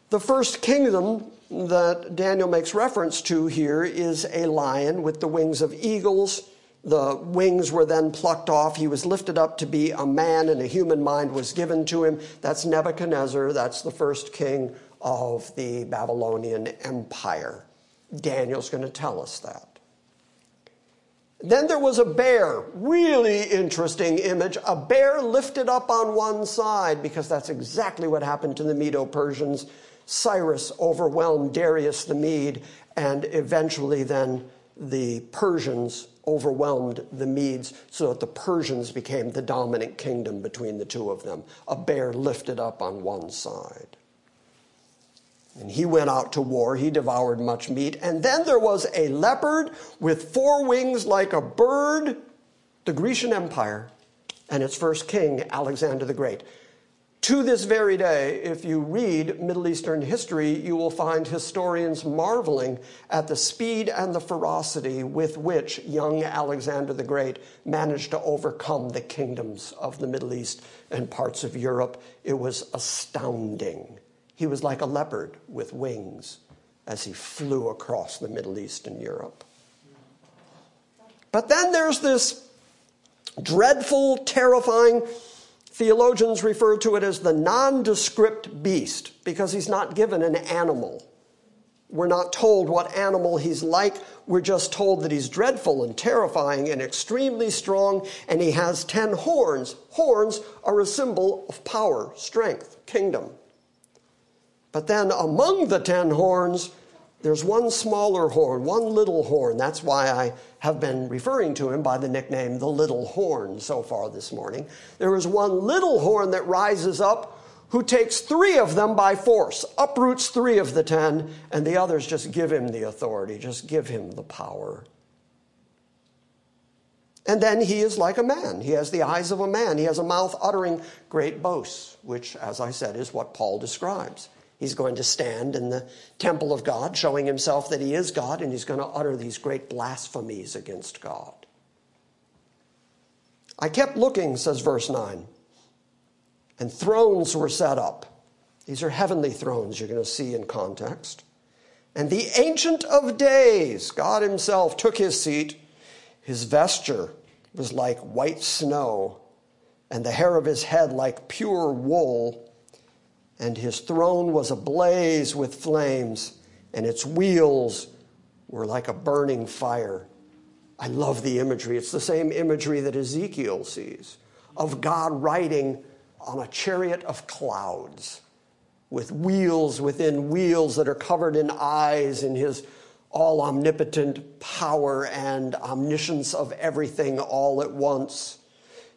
The first kingdom that Daniel makes reference to here is a lion with the wings of eagles. The wings were then plucked off. He was lifted up to be a man, and a human mind was given to him. That's Nebuchadnezzar. That's the first king of the Babylonian Empire. Daniel's going to tell us that. Then there was a bear. Really interesting image. A bear lifted up on one side, because that's exactly what happened to the Medo-Persians. Cyrus overwhelmed Darius the Mede, and eventually then the Persians overwhelmed the Medes, so that the Persians became the dominant kingdom between the two of them, a bear lifted up on one side. And he went out to war, he devoured much meat, and then there was a leopard with four wings like a bird, the Grecian Empire, and its first king, Alexander the Great. To this very day, if you read Middle Eastern history, you will find historians marveling at the speed and the ferocity with which young Alexander the Great managed to overcome the kingdoms of the Middle East and parts of Europe. It was astounding. He was like a leopard with wings as he flew across the Middle East and Europe. But then there's this dreadful, terrifying, theologians refer to it as the nondescript beast, because he's not given an animal. We're not told what animal he's like. We're just told that he's dreadful and terrifying and extremely strong, and he has 10 horns. Horns are a symbol of power, strength, kingdom. But then among the 10 horns, there's one smaller horn, one little horn. That's why I have been referring to him by the nickname the little horn so far this morning. There is one little horn that rises up who takes 3 of them by force, uproots 3 of the 10, and the others just give him the authority, just give him the power. And then he is like a man. He has the eyes of a man. He has a mouth uttering great boasts, which, as I said, is what Paul describes. He's going to stand in the temple of God, showing himself that he is God, and he's going to utter these great blasphemies against God. I kept looking, says verse 9, and thrones were set up. These are heavenly thrones you're going to see in context. And the Ancient of Days, God himself, took his seat. His vesture was like white snow, and the hair of his head like pure wool. And his throne was ablaze with flames, and its wheels were like a burning fire. I love the imagery. It's the same imagery that Ezekiel sees of God riding on a chariot of clouds with wheels within wheels that are covered in eyes, in his all-omnipotent power and omniscience of everything all at once.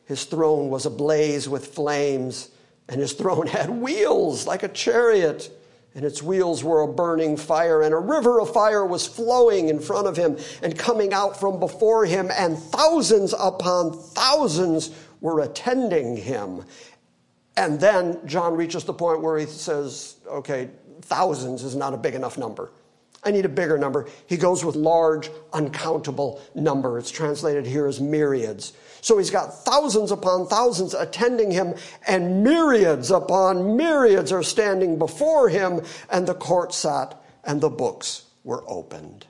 His throne was ablaze with flames, and his throne had wheels like a chariot, and its wheels were a burning fire, and a river of fire was flowing in front of him and coming out from before him, and thousands upon thousands were attending him. And then John reaches the point where he says, okay, thousands is not a big enough number. I need a bigger number. He goes with large, uncountable number. It's translated here as myriads. So he's got thousands upon thousands attending him, and myriads upon myriads are standing before him, and the court sat, and the books were opened.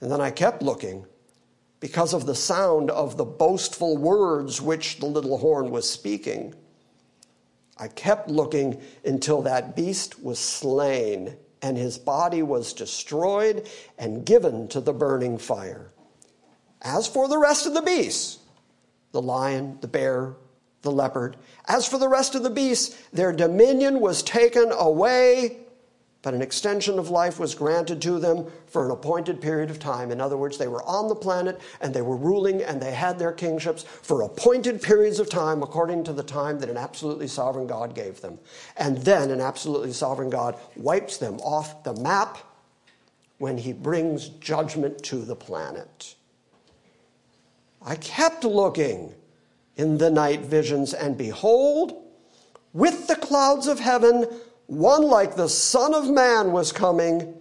And then I kept looking, because of the sound of the boastful words which the little horn was speaking. I kept looking until that beast was slain, and his body was destroyed and given to the burning fire. As for the rest of the beasts, the lion, the bear, the leopard, as for the rest of the beasts, their dominion was taken away, but an extension of life was granted to them for an appointed period of time. In other words, they were on the planet, and they were ruling, and they had their kingships for appointed periods of time according to the time that an absolutely sovereign God gave them. And then an absolutely sovereign God wipes them off the map when he brings judgment to the planet. I kept looking in the night visions, and behold, with the clouds of heaven, one like the Son of Man was coming,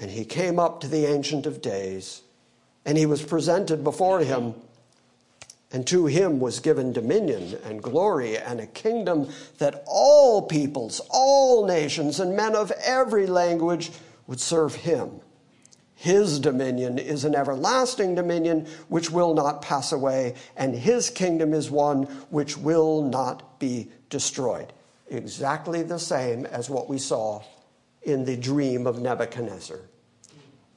and he came up to the Ancient of Days, and he was presented before him, and to him was given dominion and glory and a kingdom that all peoples, all nations, and men of every language would serve him. His dominion is an everlasting dominion which will not pass away, and his kingdom is one which will not be destroyed. Exactly the same as what we saw in the dream of Nebuchadnezzar.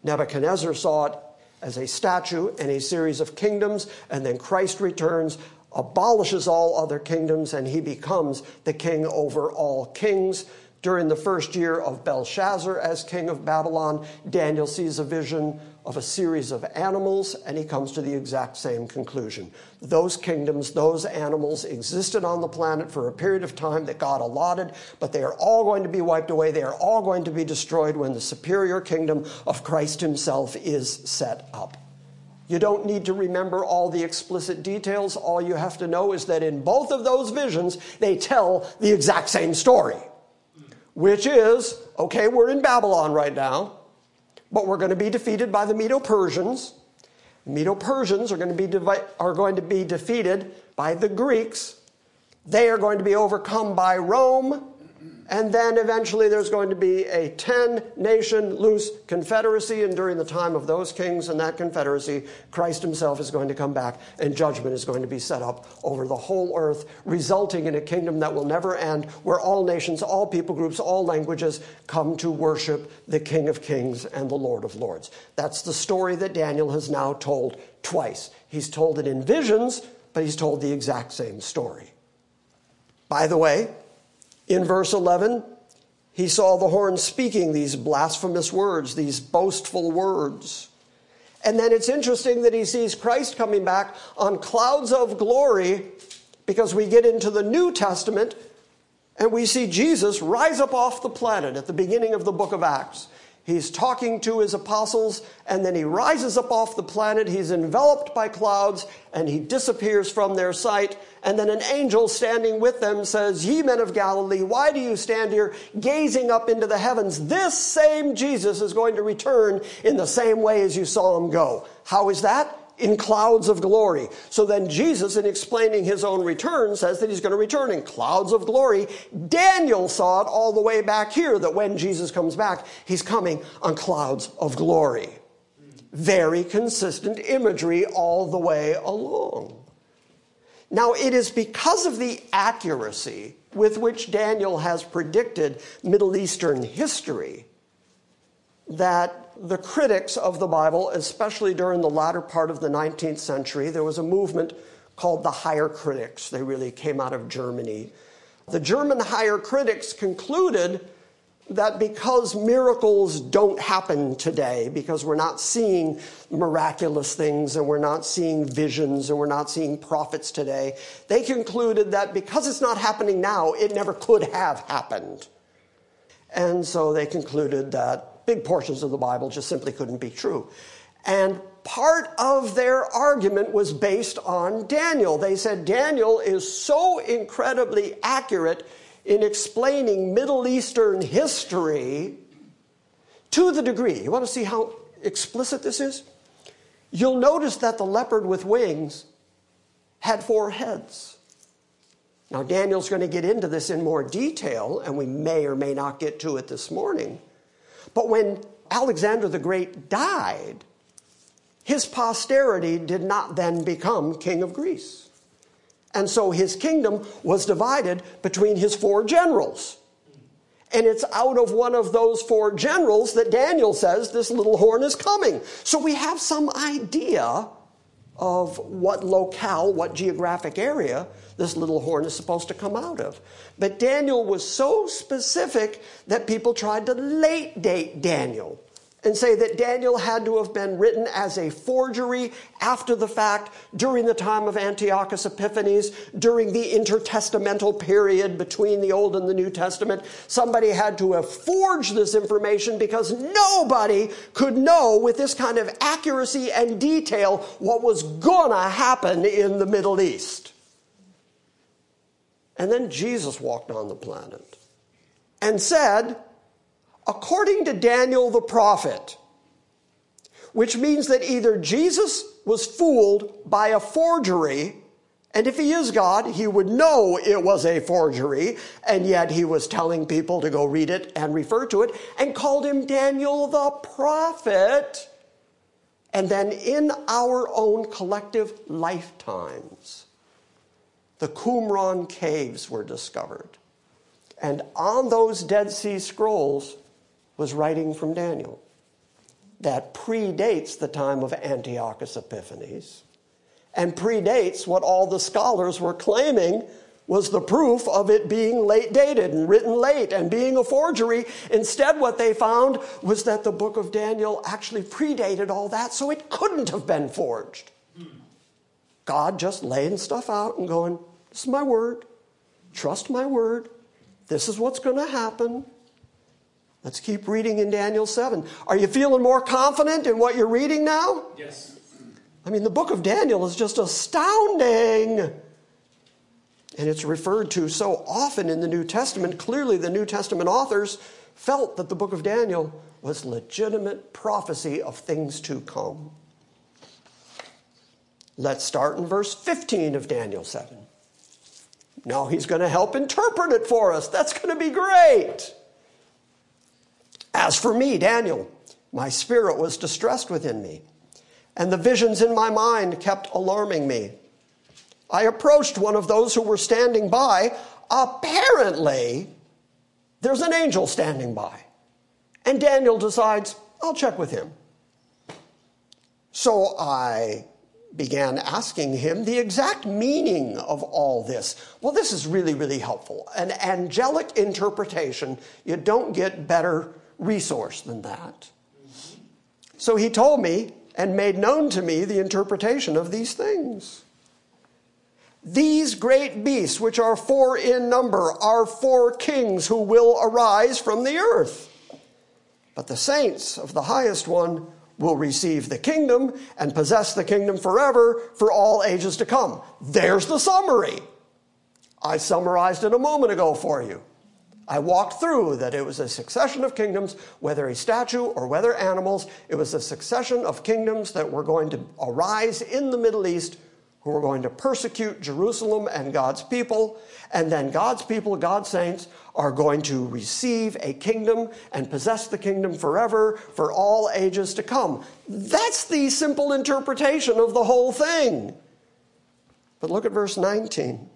Nebuchadnezzar saw it as a statue and a series of kingdoms, and then Christ returns, abolishes all other kingdoms, and he becomes the king over all kings. During the first year of Belshazzar as king of Babylon, Daniel sees a vision of a series of animals, and he comes to the exact same conclusion. Those kingdoms, those animals existed on the planet for a period of time that God allotted, but they are all going to be wiped away. They are all going to be destroyed when the superior kingdom of Christ himself is set up. You don't need to remember all the explicit details. All you have to know is that in both of those visions, they tell the exact same story, which is, okay, we're in Babylon right now, but we're going to be defeated by the Medo-Persians. The Medo-Persians are going to be defeated by the Greeks. They are going to be overcome by Rome. And then eventually there's going to be a 10-nation loose confederacy. And during the time of those kings and that confederacy, Christ himself is going to come back and judgment is going to be set up over the whole earth, resulting in a kingdom that will never end, where all nations, all people groups, all languages come to worship the King of Kings and the Lord of Lords. That's the story that Daniel has now told twice. He's told it in visions, but he's told the exact same story. By the way, in verse 11, he saw the horn speaking these blasphemous words, these boastful words. And then it's interesting that he sees Christ coming back on clouds of glory, because we get into the New Testament and we see Jesus rise up off the planet at the beginning of the book of Acts. He's talking to his apostles, and then he rises up off the planet. He's enveloped by clouds, and he disappears from their sight. And then an angel standing with them says, "Ye men of Galilee, why do you stand here gazing up into the heavens? This same Jesus is going to return in the same way as you saw him go." How is that? In clouds of glory. So then Jesus, in explaining his own return, says that he's going to return in clouds of glory. Daniel saw it all the way back here, that when Jesus comes back, he's coming on clouds of glory. Very consistent imagery all the way along. Now, it is because of the accuracy with which Daniel has predicted Middle Eastern history that the critics of the Bible, especially during the latter part of the 19th century, there was a movement called the Higher Critics. They really came out of Germany. The German Higher Critics concluded that because miracles don't happen today, because we're not seeing miraculous things and we're not seeing visions and we're not seeing prophets today, they concluded that because it's not happening now, it never could have happened. And so they concluded that big portions of the Bible just simply couldn't be true. And part of their argument was based on Daniel. They said Daniel is so incredibly accurate in explaining Middle Eastern history to the degree. You want to see how explicit this is? You'll notice that the leopard with wings had four heads. Now, Daniel's going to get into this in more detail, and we may or may not get to it this morning. But when Alexander the Great died, his posterity did not then become king of Greece. And so his kingdom was divided between his four generals. And it's out of one of those four generals that Daniel says this little horn is coming. So we have some idea of what locale, what geographic area this little horn is supposed to come out of. But Daniel was so specific that people tried to late date Daniel and say that Daniel had to have been written as a forgery after the fact during the time of Antiochus Epiphanes, during the intertestamental period between the Old and the New Testament. Somebody had to have forged this information because nobody could know with this kind of accuracy and detail what was gonna happen in the Middle East. And then Jesus walked on the planet and said, according to Daniel the prophet, which means that either Jesus was fooled by a forgery, and if he is God, he would know it was a forgery, and yet he was telling people to go read it and refer to it, and called him Daniel the prophet. And then in our own collective lifetimes, the Qumran caves were discovered. And on those Dead Sea Scrolls was writing from Daniel that predates the time of Antiochus Epiphanes and predates what all the scholars were claiming was the proof of it being late dated and written late and being a forgery. Instead, what they found was that the book of Daniel actually predated all that, so it couldn't have been forged. God just laying stuff out and going, this is my word. Trust my word. This is what's going to happen. Let's keep reading in Daniel 7. Are you feeling more confident in what you're reading now? Yes. I mean, the book of Daniel is just astounding. And it's referred to so often in the New Testament. Clearly, the New Testament authors felt that the book of Daniel was legitimate prophecy of things to come. Let's start in verse 15 of Daniel 7. Now he's going to help interpret it for us. That's going to be great. As for me, Daniel, my spirit was distressed within me, and the visions in my mind kept alarming me. I approached one of those who were standing by. Apparently, there's an angel standing by. And Daniel decides, I'll check with him. So I began asking him the exact meaning of all this. Well, this is really, really helpful. An angelic interpretation, you don't get better resource than that. So he told me and made known to me the interpretation of these things. These great beasts, which are four in number, are four kings who will arise from the earth. But the saints of the highest one will receive the kingdom and possess the kingdom forever for all ages to come. There's the summary. I summarized it a moment ago for you. I walked through that it was a succession of kingdoms, whether a statue or whether animals. It was a succession of kingdoms that were going to arise in the Middle East who were going to persecute Jerusalem and God's people. And then God's people, God's saints, are going to receive a kingdom and possess the kingdom forever for all ages to come. That's the simple interpretation of the whole thing. But look at verse 19.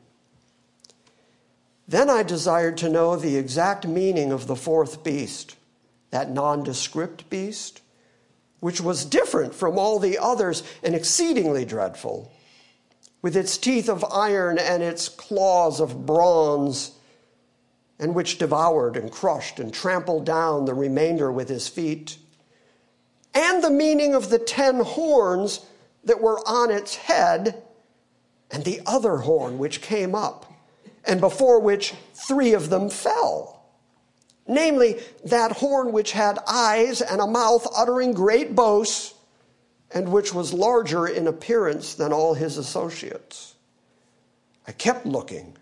Then I desired to know the exact meaning of the fourth beast, that nondescript beast, which was different from all the others and exceedingly dreadful, with its teeth of iron and its claws of bronze, and which devoured and crushed and trampled down the remainder with his feet, and the meaning of the 10 horns that were on its head, and the other horn which came up, and before which 3 of them fell. Namely, that horn which had eyes and a mouth uttering great boasts, and which was larger in appearance than all his associates. I kept looking,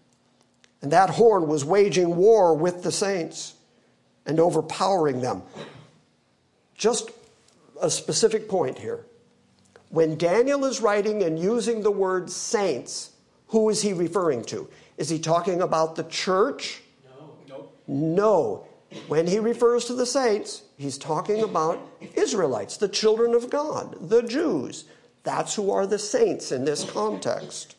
and that horn was waging war with the saints and overpowering them. Just a specific point here. When Daniel is writing and using the word saints, who is he referring to? Is he talking about the church? No. When he refers to the saints, he's talking about Israelites, the children of God, the Jews. That's who are the saints in this context.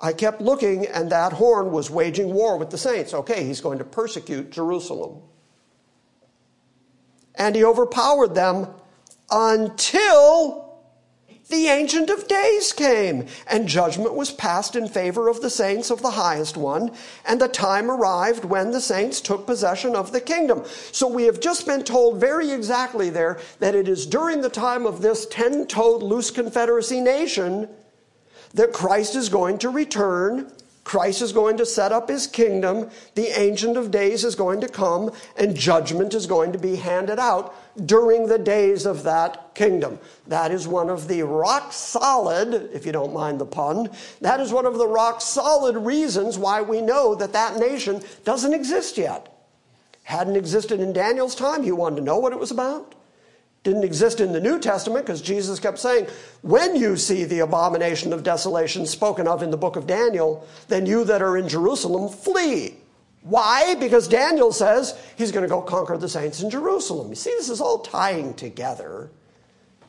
I kept looking, and that horn was waging war with the saints. Okay, he's going to persecute Jerusalem. And he overpowered them until the Ancient of Days came, and judgment was passed in favor of the saints of the highest one, and the time arrived when the saints took possession of the kingdom. So we have just been told very exactly there that it is during the time of this 10-toed loose confederacy nation that Christ is going to return. Christ is going to set up his kingdom. The Ancient of Days is going to come, and judgment is going to be handed out during the days of that kingdom. That is one of the rock solid, if you don't mind the pun, that is one of the rock solid reasons why we know that that nation doesn't exist yet. Hadn't existed in Daniel's time. He wanted to know what it was about. Didn't exist in the New Testament because Jesus kept saying, when you see the abomination of desolation spoken of in the book of Daniel, then you that are in Jerusalem flee. Why? Because Daniel says he's going to go conquer the saints in Jerusalem. You see, this is all tying together.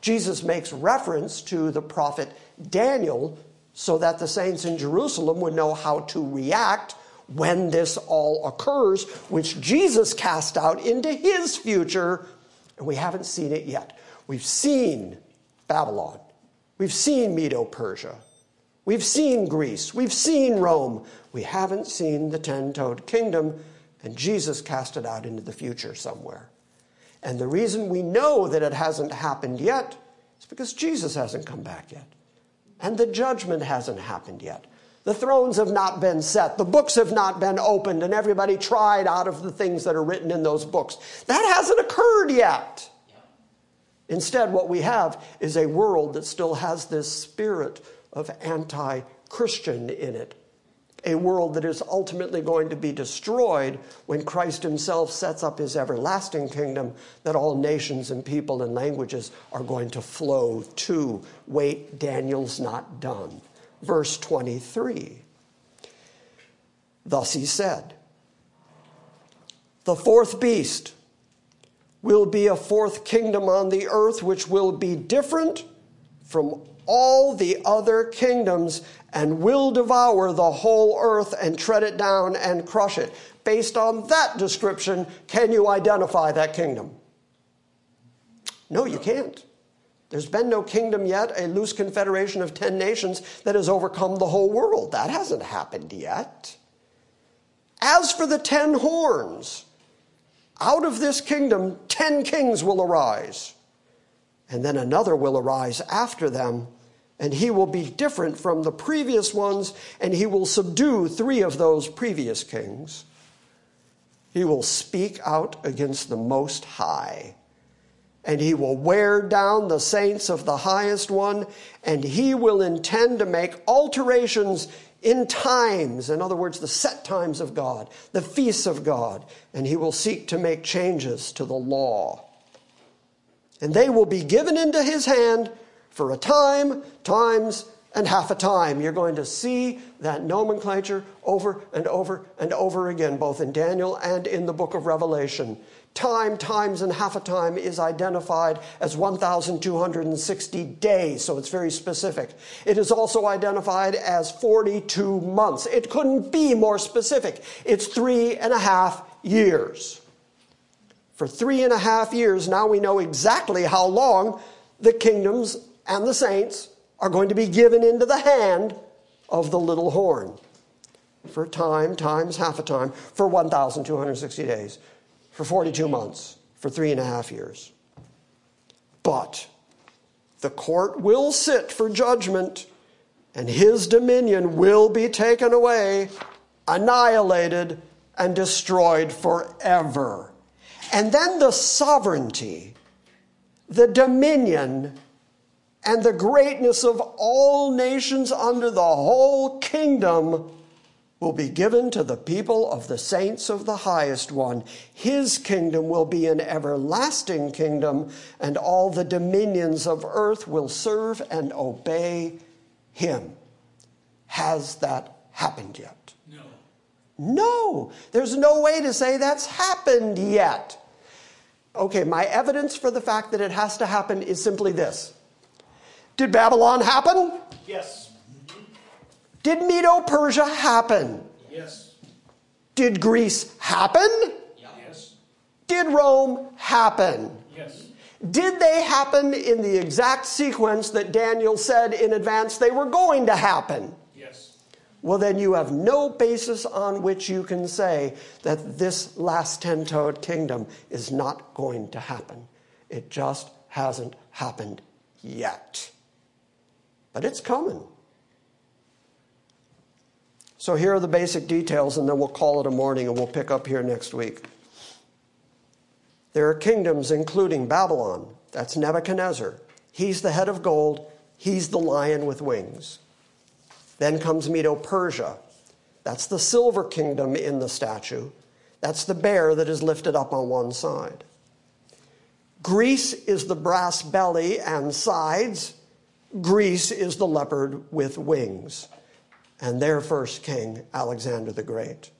Jesus makes reference to the prophet Daniel so that the saints in Jerusalem would know how to react when this all occurs, which Jesus cast out into his future. And we haven't seen it yet. We've seen Babylon. We've seen Medo-Persia. We've seen Greece. We've seen Rome. We haven't seen the ten-toed kingdom, and Jesus cast it out into the future somewhere. And the reason we know that it hasn't happened yet is because Jesus hasn't come back yet. And the judgment hasn't happened yet. The thrones have not been set. The books have not been opened, and everybody tried out of the things that are written in those books. That hasn't occurred yet. Instead, what we have is a world that still has this spirit of anti-Christian in it, a world that is ultimately going to be destroyed when Christ himself sets up his everlasting kingdom that all nations and people and languages are going to flow to. Wait, Daniel's not done. Verse 23, thus he said, the fourth beast will be a fourth kingdom on the earth, which will be different from all the other kingdoms and will devour the whole earth and tread it down and crush it. Based on that description, can you identify that kingdom? No, you can't. There's been no kingdom yet, a loose confederation of 10 nations that has overcome the whole world. That hasn't happened yet. As for the 10 horns, out of this kingdom, 10 kings will arise. And then another will arise after them, and he will be different from the previous ones, and he will subdue 3 of those previous kings. He will speak out against the Most High. And he will wear down the saints of the Highest One, and he will intend to make alterations in times, in other words, the set times of God, the feasts of God, and he will seek to make changes to the law. And they will be given into his hand for a time, times, and half a time. You're going to see that nomenclature over and over and over again, both in Daniel and in the book of Revelation. Time, times, and half a time is identified as 1,260 days, so it's very specific. It is also identified as 42 months. It couldn't be more specific. It's 3.5 years. For 3.5 years, now we know exactly how long the kingdoms and the saints are going to be given into the hand of the little horn. For time, times, half a time, for 1,260 days, for 42 months, for 3.5 years. But the court will sit for judgment, and his dominion will be taken away, annihilated, and destroyed forever. And then the sovereignty, the dominion, and the greatness of all nations under the whole kingdom will be given to the people of the saints of the Highest One. His kingdom will be an everlasting kingdom, and all the dominions of earth will serve and obey him. Has that happened yet? No. No. There's no way to say that's happened yet. Okay, my evidence for the fact that it has to happen is simply this. Did Babylon happen? Yes. Did Medo-Persia happen? Yes. Did Greece happen? Yes. Did Rome happen? Yes. Did they happen in the exact sequence that Daniel said in advance they were going to happen? Yes. Well, then you have no basis on which you can say that this last 10-toed kingdom is not going to happen. It just hasn't happened yet. But it's coming. So here are the basic details, and then we'll call it a morning, and we'll pick up here next week. There are kingdoms, including Babylon. That's Nebuchadnezzar. He's the head of gold. He's the lion with wings. Then comes Medo-Persia. That's the silver kingdom in the statue. That's the bear that is lifted up on one side. Greece is the brass belly and sides. Greece is the leopard with wings. And their first king, Alexander the Great.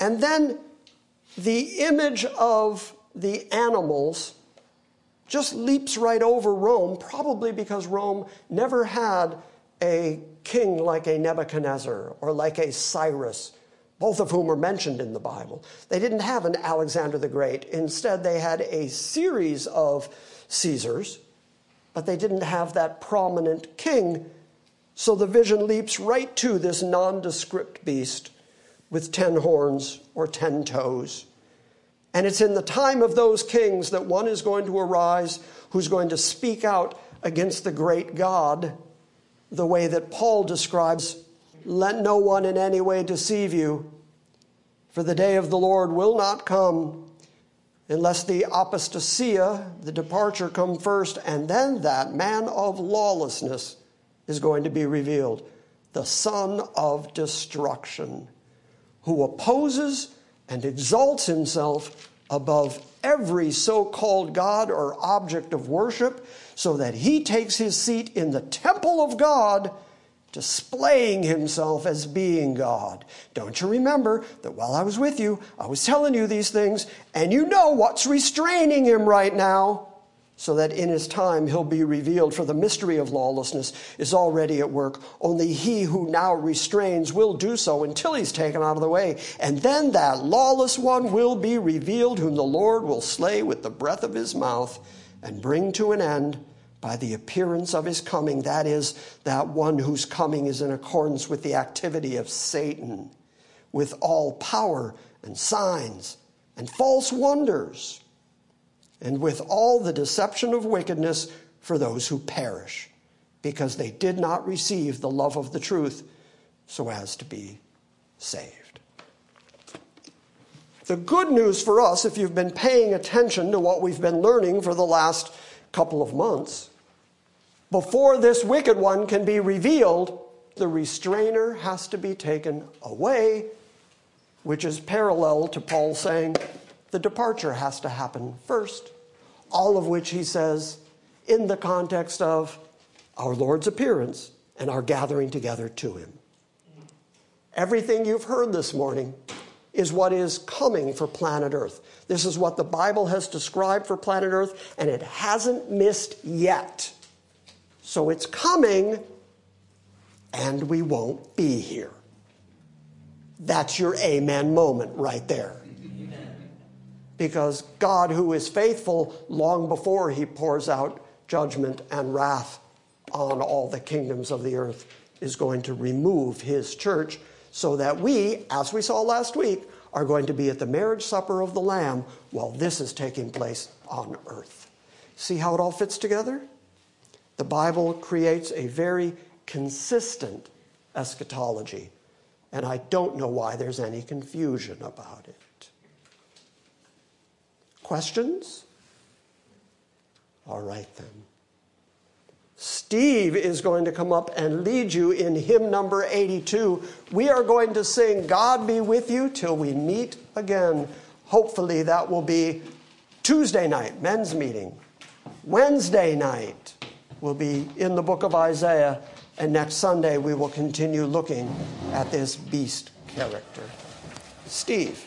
And then the image of the animals just leaps right over Rome, probably because Rome never had a king like a Nebuchadnezzar or like a Cyrus, both of whom are mentioned in the Bible. They didn't have an Alexander the Great. Instead, they had a series of Caesars, but they didn't have that prominent king. So the vision leaps right to this nondescript beast with 10 horns or 10 toes. And it's in the time of those kings that one is going to arise who's going to speak out against the great God, the way that Paul describes, "Let no one in any way deceive you, for the day of the Lord will not come unless the apostasia, the departure, come first, and then that man of lawlessness is going to be revealed, the son of destruction, who opposes and exalts himself above every so-called God or object of worship, so that he takes his seat in the temple of God, displaying himself as being God. Don't you remember that while I was with you, I was telling you these things, and you know what's restraining him right now, so that in his time he'll be revealed, for the mystery of lawlessness is already at work. Only he who now restrains will do so until he's taken out of the way. And then that lawless one will be revealed, whom the Lord will slay with the breath of his mouth and bring to an end by the appearance of his coming." That is, that one whose coming is in accordance with the activity of Satan, with all power and signs and false wonders, and with all the deception of wickedness for those who perish, because they did not receive the love of the truth so as to be saved. The good news for us, if you've been paying attention to what we've been learning for the last couple of months, before this wicked one can be revealed, the restrainer has to be taken away, which is parallel to Paul saying the departure has to happen first, all of which he says in the context of our Lord's appearance and our gathering together to him. Everything you've heard this morning is what is coming for planet Earth. This is what the Bible has described for planet Earth, and it hasn't missed yet. So it's coming, and we won't be here. That's your amen moment right there. Amen. Because God, who is faithful, long before he pours out judgment and wrath on all the kingdoms of the earth, is going to remove his church, so that we, as we saw last week, are going to be at the marriage supper of the Lamb while this is taking place on earth. See how it all fits together? The Bible creates a very consistent eschatology, and I don't know why there's any confusion about it. Questions? All right, then. Steve is going to come up and lead you in hymn number 82. We are going to sing, "God Be With You Till We Meet Again." Hopefully that will be Tuesday night, men's meeting. Wednesday night will be in the book of Isaiah. And next Sunday we will continue looking at this beast character. Steve.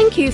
Thank you